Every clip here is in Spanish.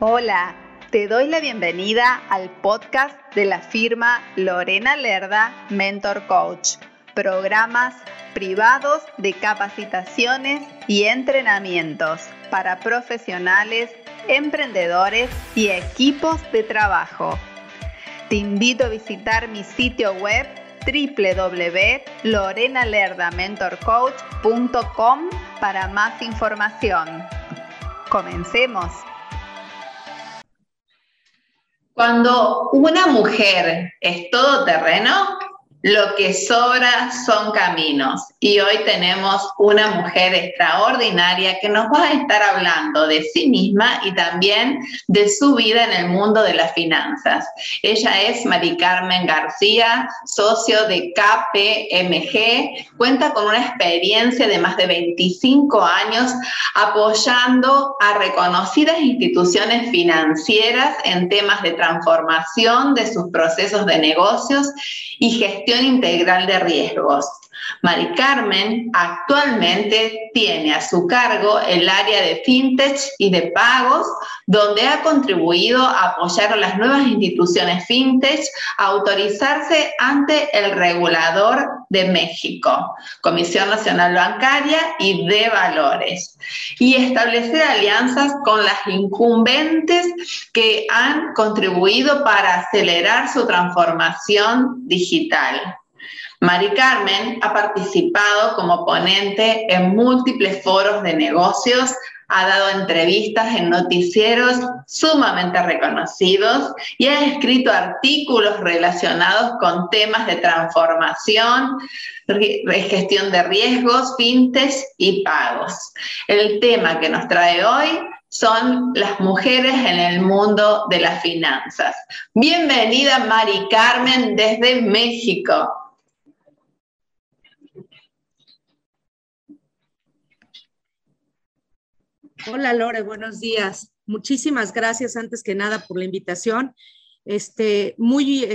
Hola, te doy la bienvenida al podcast de la firma Lorena Lerda Mentor Coach, programas privados de capacitaciones y entrenamientos para profesionales, emprendedores y equipos de trabajo. Te invito a visitar mi sitio web www.lorenalerdamentorcoach.com para más información. Comencemos. Cuando una mujer es todoterreno, lo que sobra son caminos. Y hoy tenemos una mujer extraordinaria que nos va a estar hablando de sí misma y también de su vida en el mundo de las finanzas. Ella es Mari Carmen García, socio de KPMG. Cuenta con una experiencia de más de 25 años apoyando a reconocidas instituciones financieras en temas de transformación de sus procesos de negocios y gestión integral de riesgos. Mari Carmen actualmente tiene a su cargo el área de Fintech y de pagos, donde ha contribuido a apoyar a las nuevas instituciones Fintech a autorizarse ante el regulador de México, Comisión Nacional Bancaria y de Valores, y establecer alianzas con las incumbentes que han contribuido para acelerar su transformación digital. Mari Carmen ha participado como ponente en múltiples foros de negocios, ha dado entrevistas en noticieros sumamente reconocidos y ha escrito artículos relacionados con temas de transformación, gestión de riesgos, fintech y pagos. El tema que nos trae hoy son las mujeres en el mundo de las finanzas. Bienvenida, Mari Carmen, desde México. Hola Lore, buenos días. Muchísimas gracias antes que nada por la invitación. Muy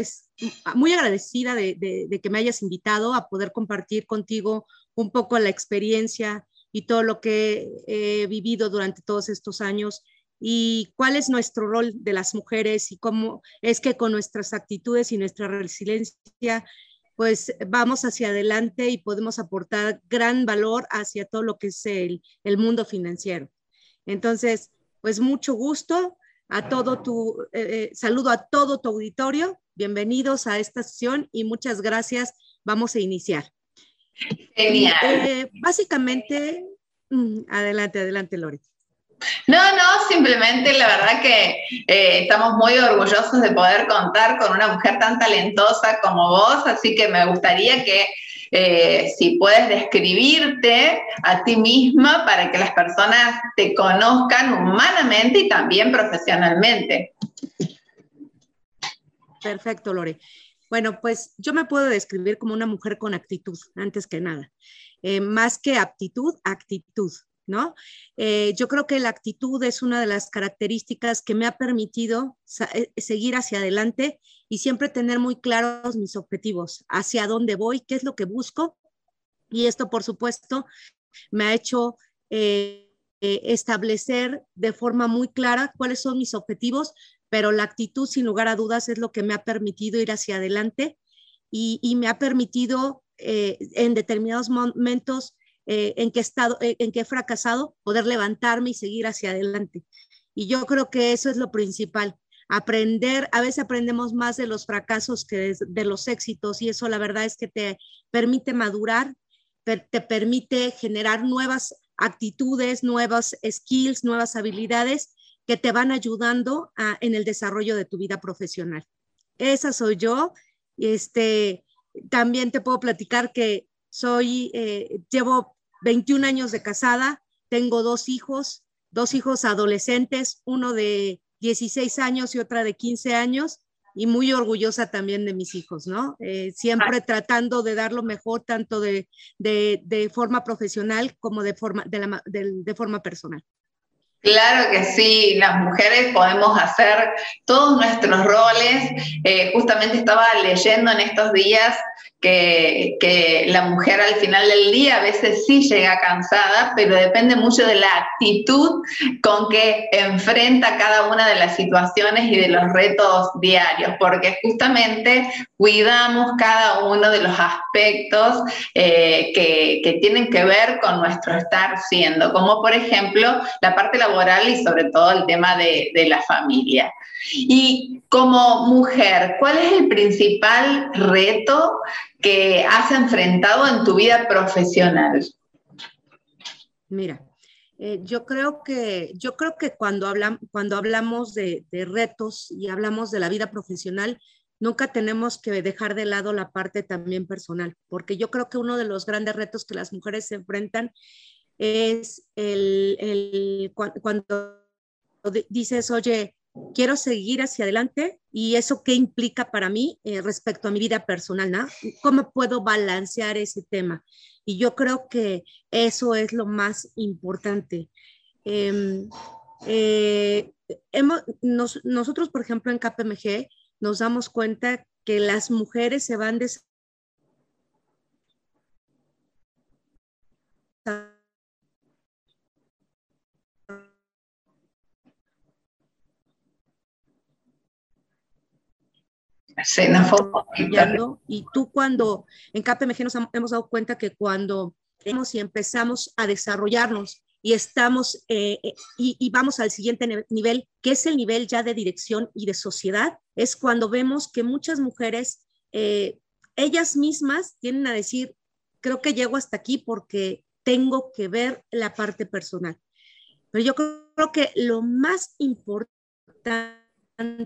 agradecida de que me hayas invitado a poder compartir contigo un poco la experiencia y todo lo que he vivido durante todos estos años y cuál es nuestro rol de las mujeres y cómo es que con nuestras actitudes y nuestra resiliencia pues vamos hacia adelante y podemos aportar gran valor hacia todo lo que es el mundo financiero. Entonces, pues mucho gusto, saludo a todo tu auditorio, bienvenidos a esta sesión y muchas gracias, vamos a iniciar. Genial. Básicamente, adelante Lore. No, simplemente la verdad que estamos muy orgullosos de poder contar con una mujer tan talentosa como vos, así que me gustaría que si puedes describirte a ti misma para que las personas te conozcan humanamente y también profesionalmente. Perfecto, Lore. Bueno, pues yo me puedo describir como una mujer con actitud, antes que nada. Más que aptitud, actitud, ¿no? Yo creo que la actitud es una de las características que me ha permitido seguir hacia adelante y siempre tener muy claros mis objetivos, hacia dónde voy, qué es lo que busco, y esto por supuesto me ha hecho establecer de forma muy clara cuáles son mis objetivos, pero la actitud sin lugar a dudas es lo que me ha permitido ir hacia adelante y me ha permitido en determinados momentos en que he fracasado, poder levantarme y seguir hacia adelante. Y yo creo que eso es lo principal. A veces aprendemos más de los fracasos que de los éxitos, y eso la verdad es que te permite madurar, te permite generar nuevas actitudes, nuevas skills, nuevas habilidades que te van ayudando en el desarrollo de tu vida profesional. Esa soy yo. También te puedo platicar que llevo 21 años de casada, tengo dos hijos adolescentes, uno de 16 años y otra de 15 años, y muy orgullosa también de mis hijos, ¿no? Siempre tratando de dar lo mejor, tanto de forma profesional como de forma personal. Claro que sí, las mujeres podemos hacer todos nuestros roles. Justamente estaba leyendo en estos días que la mujer al final del día a veces sí llega cansada, pero depende mucho de la actitud con que enfrenta cada una de las situaciones y de los retos diarios, porque justamente cuidamos cada uno de los aspectos que tienen que ver con nuestro estar siendo, como por ejemplo la parte laboral y sobre todo el tema de la familia. Y como mujer, ¿cuál es el principal reto que has enfrentado en tu vida profesional? Mira, yo creo que cuando hablamos de retos y hablamos de la vida profesional, nunca tenemos que dejar de lado la parte también personal, porque yo creo que uno de los grandes retos que las mujeres se enfrentan es cuando dices, oye, quiero seguir hacia adelante, y eso qué implica para mí respecto a mi vida personal, ¿no? ¿Cómo puedo balancear ese tema? Y yo creo que eso es lo más importante. Nosotros, por ejemplo, en KPMG nos damos cuenta que las mujeres se van y tú cuando en KPMG nos hemos dado cuenta que cuando empezamos a desarrollarnos y estamos y vamos al siguiente nivel, que es el nivel ya de dirección y de sociedad, es cuando vemos que muchas mujeres ellas mismas tienden a decir, creo que llego hasta aquí porque tengo que ver la parte personal. Pero yo creo que lo más importante,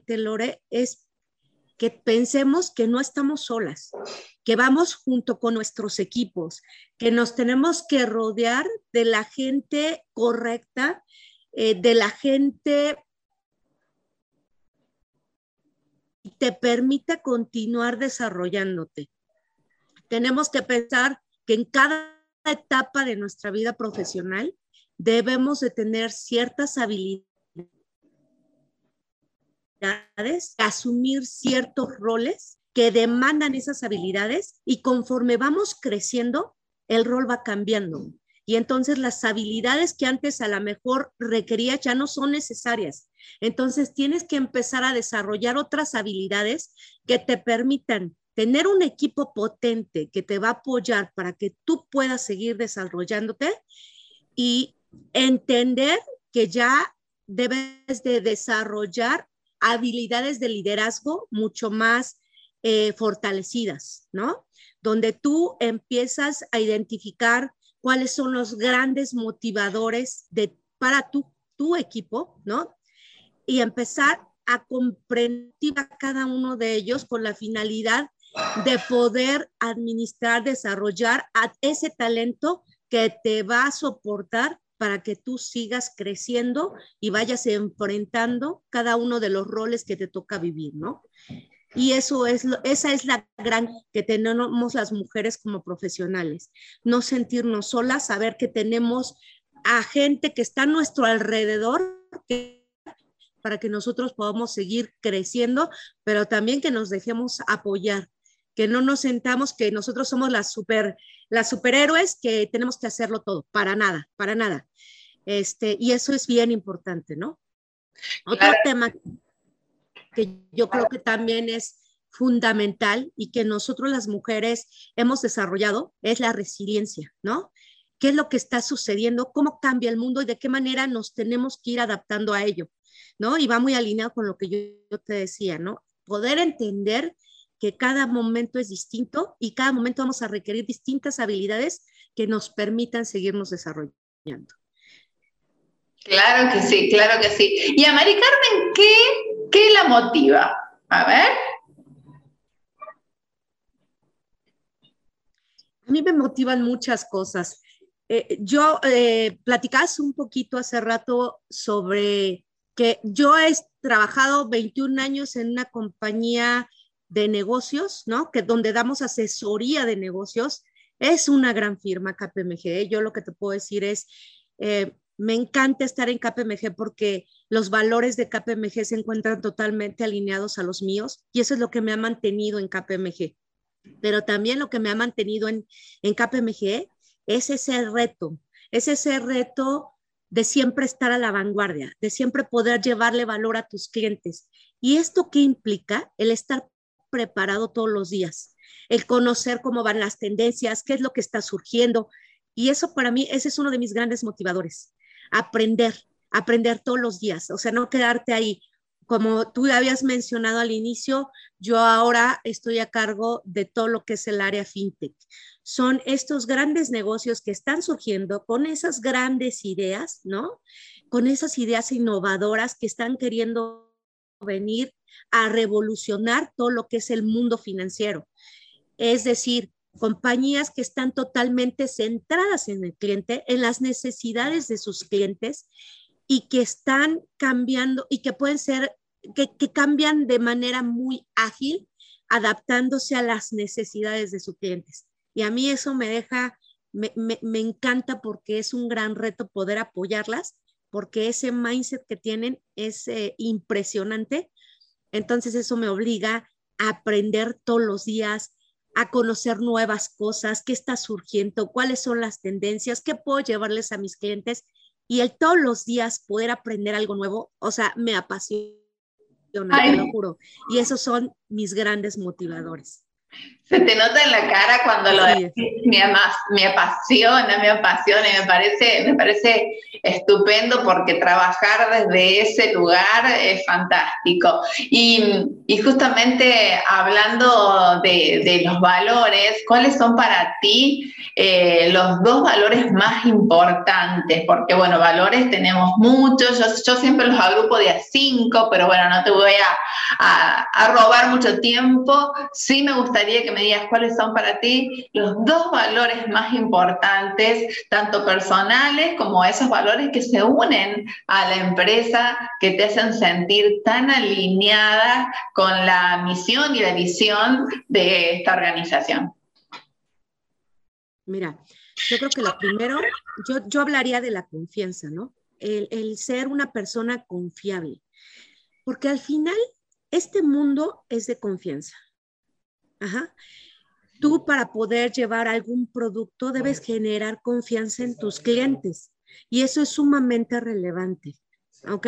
Lore, es que pensemos que no estamos solas, que vamos junto con nuestros equipos, que nos tenemos que rodear de la gente correcta, de la gente que te permita continuar desarrollándote. Tenemos que pensar que en cada etapa de nuestra vida profesional debemos de tener ciertas habilidades, asumir ciertos roles que demandan esas habilidades, y conforme vamos creciendo, el rol va cambiando. Y entonces las habilidades que antes a lo mejor requería ya no son necesarias. Entonces tienes que empezar a desarrollar otras habilidades que te permitan tener un equipo potente que te va a apoyar para que tú puedas seguir desarrollándote, y entender que ya debes de desarrollar habilidades de liderazgo mucho más fortalecidas, ¿no? Donde tú empiezas a identificar cuáles son los grandes motivadores para tu equipo, ¿no? Y empezar a comprender a cada uno de ellos con la finalidad de poder administrar, desarrollar a ese talento que te va a soportar para que tú sigas creciendo y vayas enfrentando cada uno de los roles que te toca vivir, ¿no? Y esa es la gran que tenemos las mujeres como profesionales, no sentirnos solas, saber que tenemos a gente que está a nuestro alrededor para que nosotros podamos seguir creciendo, pero también que nos dejemos apoyar, que no nos sentamos que nosotros somos las superhéroes que tenemos que hacerlo todo, para nada. Y eso es bien importante, ¿no? Otro tema que yo creo que también es fundamental y que nosotros las mujeres hemos desarrollado es la resiliencia, ¿no? ¿Qué es lo que está sucediendo? ¿Cómo cambia el mundo? ¿Y de qué manera nos tenemos que ir adaptando a ello? ¿No? Y va muy alineado con lo que yo te decía, ¿no? Poder entender que cada momento es distinto y cada momento vamos a requerir distintas habilidades que nos permitan seguirnos desarrollando. Claro que sí, claro que sí. Y a Mari Carmen, ¿qué la motiva? A ver. A mí me motivan muchas cosas. Yo platicabas un poquito hace rato sobre que yo he trabajado 21 años en una compañía de negocios, ¿no? Que donde damos asesoría de negocios. Es una gran firma KPMG. Yo lo que te puedo decir es, me encanta estar en KPMG porque los valores de KPMG se encuentran totalmente alineados a los míos, y eso es lo que me ha mantenido en KPMG. Pero también lo que me ha mantenido en KPMG es ese reto de siempre estar a la vanguardia, de siempre poder llevarle valor a tus clientes. ¿Y esto qué implica? El estar preparado todos los días, el conocer cómo van las tendencias, qué es lo que está surgiendo. Y eso para mí, ese es uno de mis grandes motivadores, aprender todos los días, o sea, no quedarte ahí. Como tú habías mencionado al inicio, yo ahora estoy a cargo de todo lo que es el área fintech. Son estos grandes negocios que están surgiendo con esas grandes ideas, ¿no? Con esas ideas innovadoras que están queriendo venir a revolucionar todo lo que es el mundo financiero. Es decir, compañías que están totalmente centradas en el cliente, en las necesidades de sus clientes y que están cambiando y que pueden ser que cambian de manera muy ágil, adaptándose a las necesidades de sus clientes. Y a mí eso me encanta porque es un gran reto poder apoyarlas, porque ese mindset que tienen es impresionante. Entonces eso me obliga a aprender todos los días, a conocer nuevas cosas, qué está surgiendo, cuáles son las tendencias, qué puedo llevarles a mis clientes, y el todos los días poder aprender algo nuevo. O sea, me apasiona. Te lo juro. Y esos son mis grandes motivadores. Se te nota en la cara cuando lo decís, me apasiona, y me parece estupendo porque trabajar desde ese lugar es fantástico. Y justamente hablando de los valores, ¿cuáles son para ti los dos valores más importantes? Porque, bueno, valores tenemos muchos, yo siempre los agrupo de a 5, pero bueno, no te voy a robar mucho tiempo. Sí me gustaría que me digas cuáles son para ti los dos valores más importantes, tanto personales como esos valores que se unen a la empresa, que te hacen sentir tan alineada con la misión y la visión de esta organización. Mira, yo creo que lo primero, yo hablaría de la confianza, ¿no? El ser una persona confiable, porque al final este mundo es de confianza. Ajá. Tú, para poder llevar algún producto, debes generar confianza en tus clientes, y eso es sumamente relevante, ¿ok?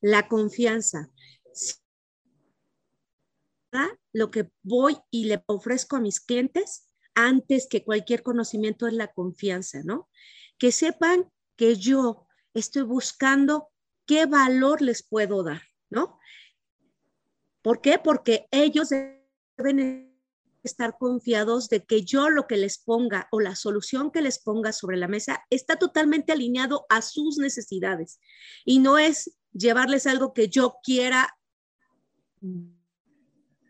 La confianza. Lo que voy y le ofrezco a mis clientes antes que cualquier conocimiento es la confianza, ¿no? Que sepan que yo estoy buscando qué valor les puedo dar, ¿no? ¿Por qué? Porque ellos deben estar confiados de que yo lo que les ponga o la solución que les ponga sobre la mesa está totalmente alineado a sus necesidades, y no es llevarles algo que yo quiera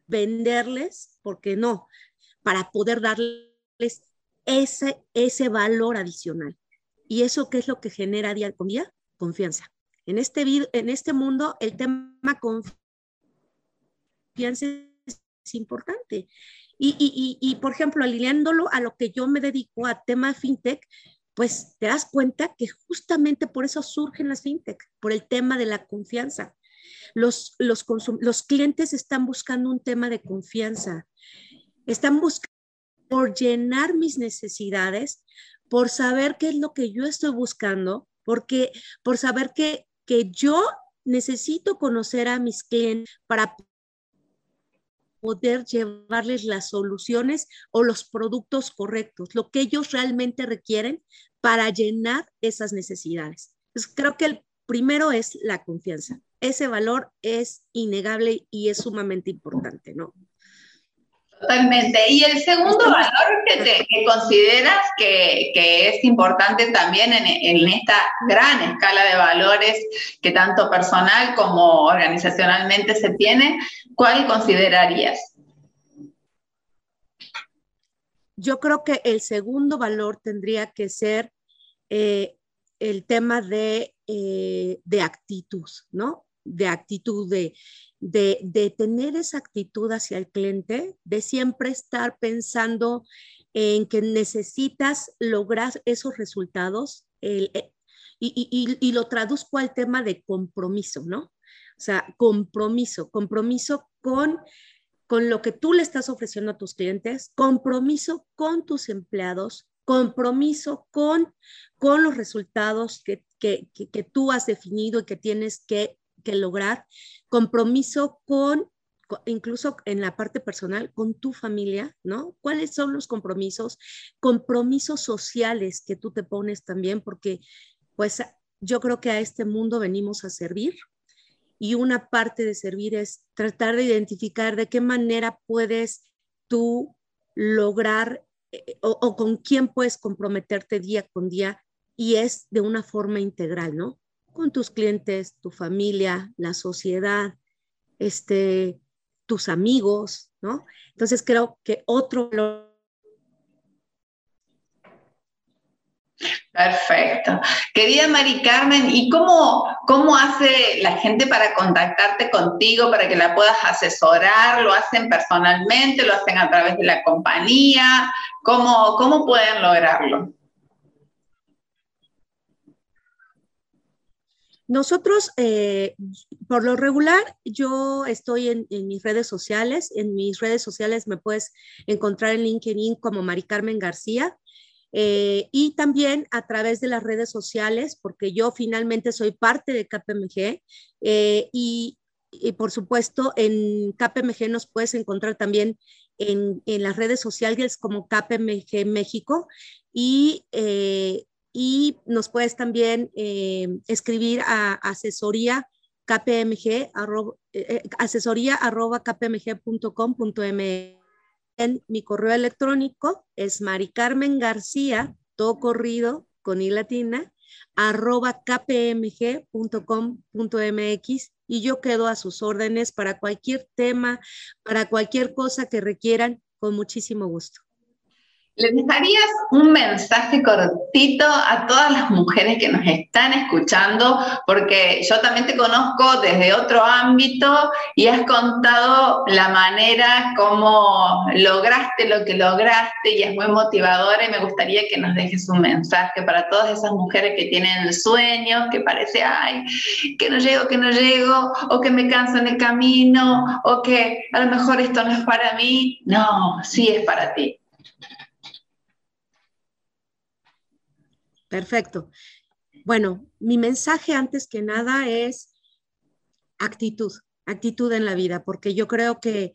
venderles, porque no, para poder darles ese valor adicional. ¿Y eso qué es lo que genera día con día? Confianza. En este mundo el tema confianza es importante. Y por ejemplo, alineándolo a lo que yo me dedico a tema fintech, pues te das cuenta que justamente por eso surgen las fintech, por el tema de la confianza. Los clientes están buscando un tema de confianza, están buscando por llenar mis necesidades, por saber qué es lo que yo estoy buscando, porque por saber que yo necesito conocer a mis clientes para poder llevarles las soluciones o los productos correctos, lo que ellos realmente requieren para llenar esas necesidades. Entonces, creo que el primero es la confianza. Ese valor es innegable y es sumamente importante, ¿no? Totalmente. Y el segundo valor que consideras que es importante también en esta gran escala de valores que tanto personal como organizacionalmente se tiene, ¿cuál considerarías? Yo creo que el segundo valor tendría que ser el tema de actitud, ¿no? De actitud, de tener esa actitud hacia el cliente, de siempre estar pensando en que necesitas lograr esos resultados, y lo traduzco al tema de compromiso, ¿no? O sea, compromiso con con lo que tú le estás ofreciendo a tus clientes, compromiso con tus empleados, compromiso con los resultados que tú has definido y que tienes que lograr, compromiso con incluso en la parte personal, con tu familia, ¿no? ¿Cuáles son los compromisos? Compromisos sociales que tú te pones también, porque pues yo creo que a este mundo venimos a servir. Y una parte de servir es tratar de identificar de qué manera puedes tú lograr o con quién puedes comprometerte día con día, y es de una forma integral, ¿no? Con tus clientes, tu familia, la sociedad, tus amigos, ¿no? Entonces creo que otro... Perfecto. Querida Mari Carmen, ¿y cómo hace la gente para contactarte contigo, para que la puedas asesorar? ¿Lo hacen personalmente? ¿Lo hacen a través de la compañía? ¿Cómo pueden lograrlo? Nosotros, por lo regular, yo estoy en mis redes sociales. En mis redes sociales me puedes encontrar en LinkedIn como Mari Carmen García. Y también a través de las redes sociales, porque yo finalmente soy parte de KPMG, y por supuesto en KPMG nos puedes encontrar también en las redes sociales como KPMG México, y nos puedes también escribir a asesoría@kpmg.com.mx. En mi correo electrónico es maricarmengarcia, todo corrido con i latina, @kpmg.com.mx, y yo quedo a sus órdenes para cualquier tema, para cualquier cosa que requieran, con muchísimo gusto. ¿Les darías un mensaje cortito a todas las mujeres que nos están escuchando? Porque yo también te conozco desde otro ámbito y has contado la manera como lograste lo que lograste, y es muy motivadora, y me gustaría que nos dejes un mensaje para todas esas mujeres que tienen sueños, que parece, ay, que no llego, o que me canso en el camino, o que a lo mejor esto no es para mí. No, sí es para ti. Perfecto. Bueno, mi mensaje antes que nada es actitud en la vida, porque yo creo que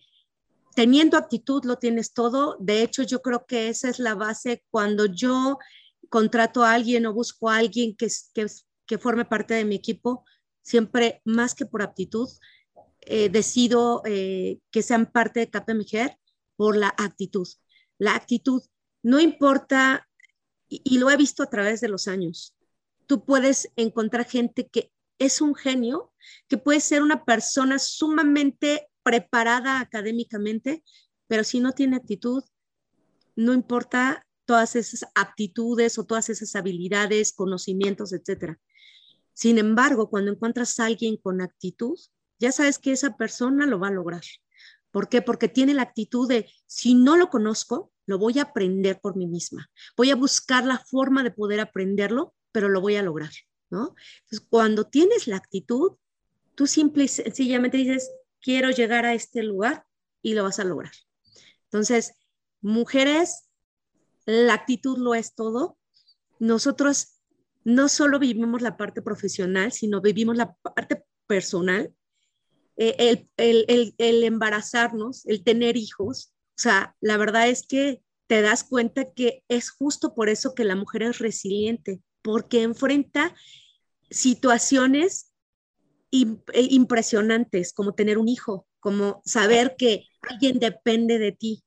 teniendo actitud lo tienes todo. De hecho, yo creo que esa es la base. Cuando yo contrato a alguien o busco a alguien que forme parte de mi equipo, siempre más que por aptitud, decido que sean parte de KPMG por la actitud. La actitud, no importa. Y lo he visto a través de los años. Tú puedes encontrar gente que es un genio, que puede ser una persona sumamente preparada académicamente, pero si no tiene actitud, no importa todas esas aptitudes o todas esas habilidades, conocimientos, etc. Sin embargo, cuando encuentras a alguien con actitud, ya sabes que esa persona lo va a lograr. ¿Por qué? Porque tiene la actitud de, si no lo conozco, lo voy a aprender por mí misma. Voy a buscar la forma de poder aprenderlo, pero lo voy a lograr, ¿no? Entonces, cuando tienes la actitud, tú simple y sencillamente dices, quiero llegar a este lugar, y lo vas a lograr. Entonces, mujeres, la actitud lo es todo. Nosotros no solo vivimos la parte profesional, sino vivimos la parte personal. El embarazarnos, el tener hijos. O sea, la verdad es que te das cuenta que es justo por eso que la mujer es resiliente, porque enfrenta situaciones impresionantes, como tener un hijo, como saber que alguien depende de ti,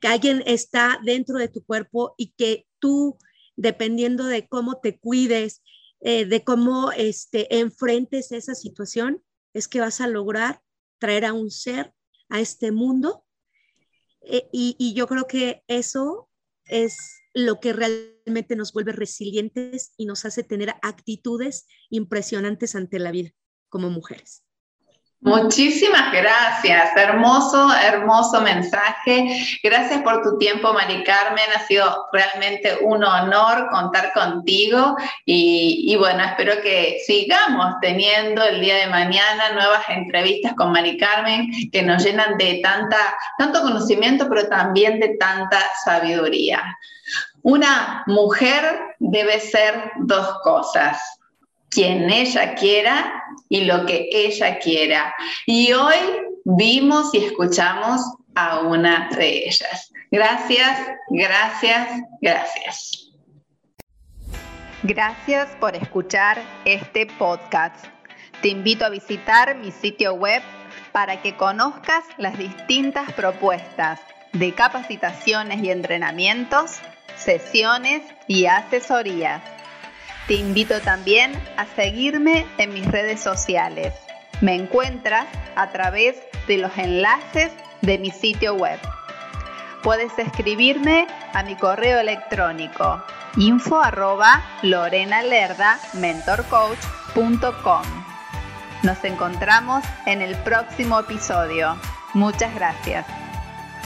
que alguien está dentro de tu cuerpo y que tú, dependiendo de cómo te cuides, de cómo enfrentes esa situación, es que vas a lograr traer a un ser a este mundo. Y yo creo que eso es lo que realmente nos vuelve resilientes y nos hace tener actitudes impresionantes ante la vida como mujeres. Muchísimas gracias, hermoso mensaje. Gracias por tu tiempo, Mari Carmen, ha sido realmente un honor contar contigo y bueno, espero que sigamos teniendo el día de mañana nuevas entrevistas con Mari Carmen que nos llenan de tanto conocimiento, pero también de tanta sabiduría. Una mujer debe ser dos cosas: quien ella quiera y lo que ella quiera. Y hoy vimos y escuchamos a una de ellas. Gracias. Gracias por escuchar este podcast. Te invito a visitar mi sitio web para que conozcas las distintas propuestas de capacitaciones y entrenamientos, sesiones y asesorías. Te invito también a seguirme en mis redes sociales. Me encuentras a través de los enlaces de mi sitio web. Puedes escribirme a mi correo electrónico info@lorenalerda-mentorcoach.com. Nos encontramos en el próximo episodio. Muchas gracias.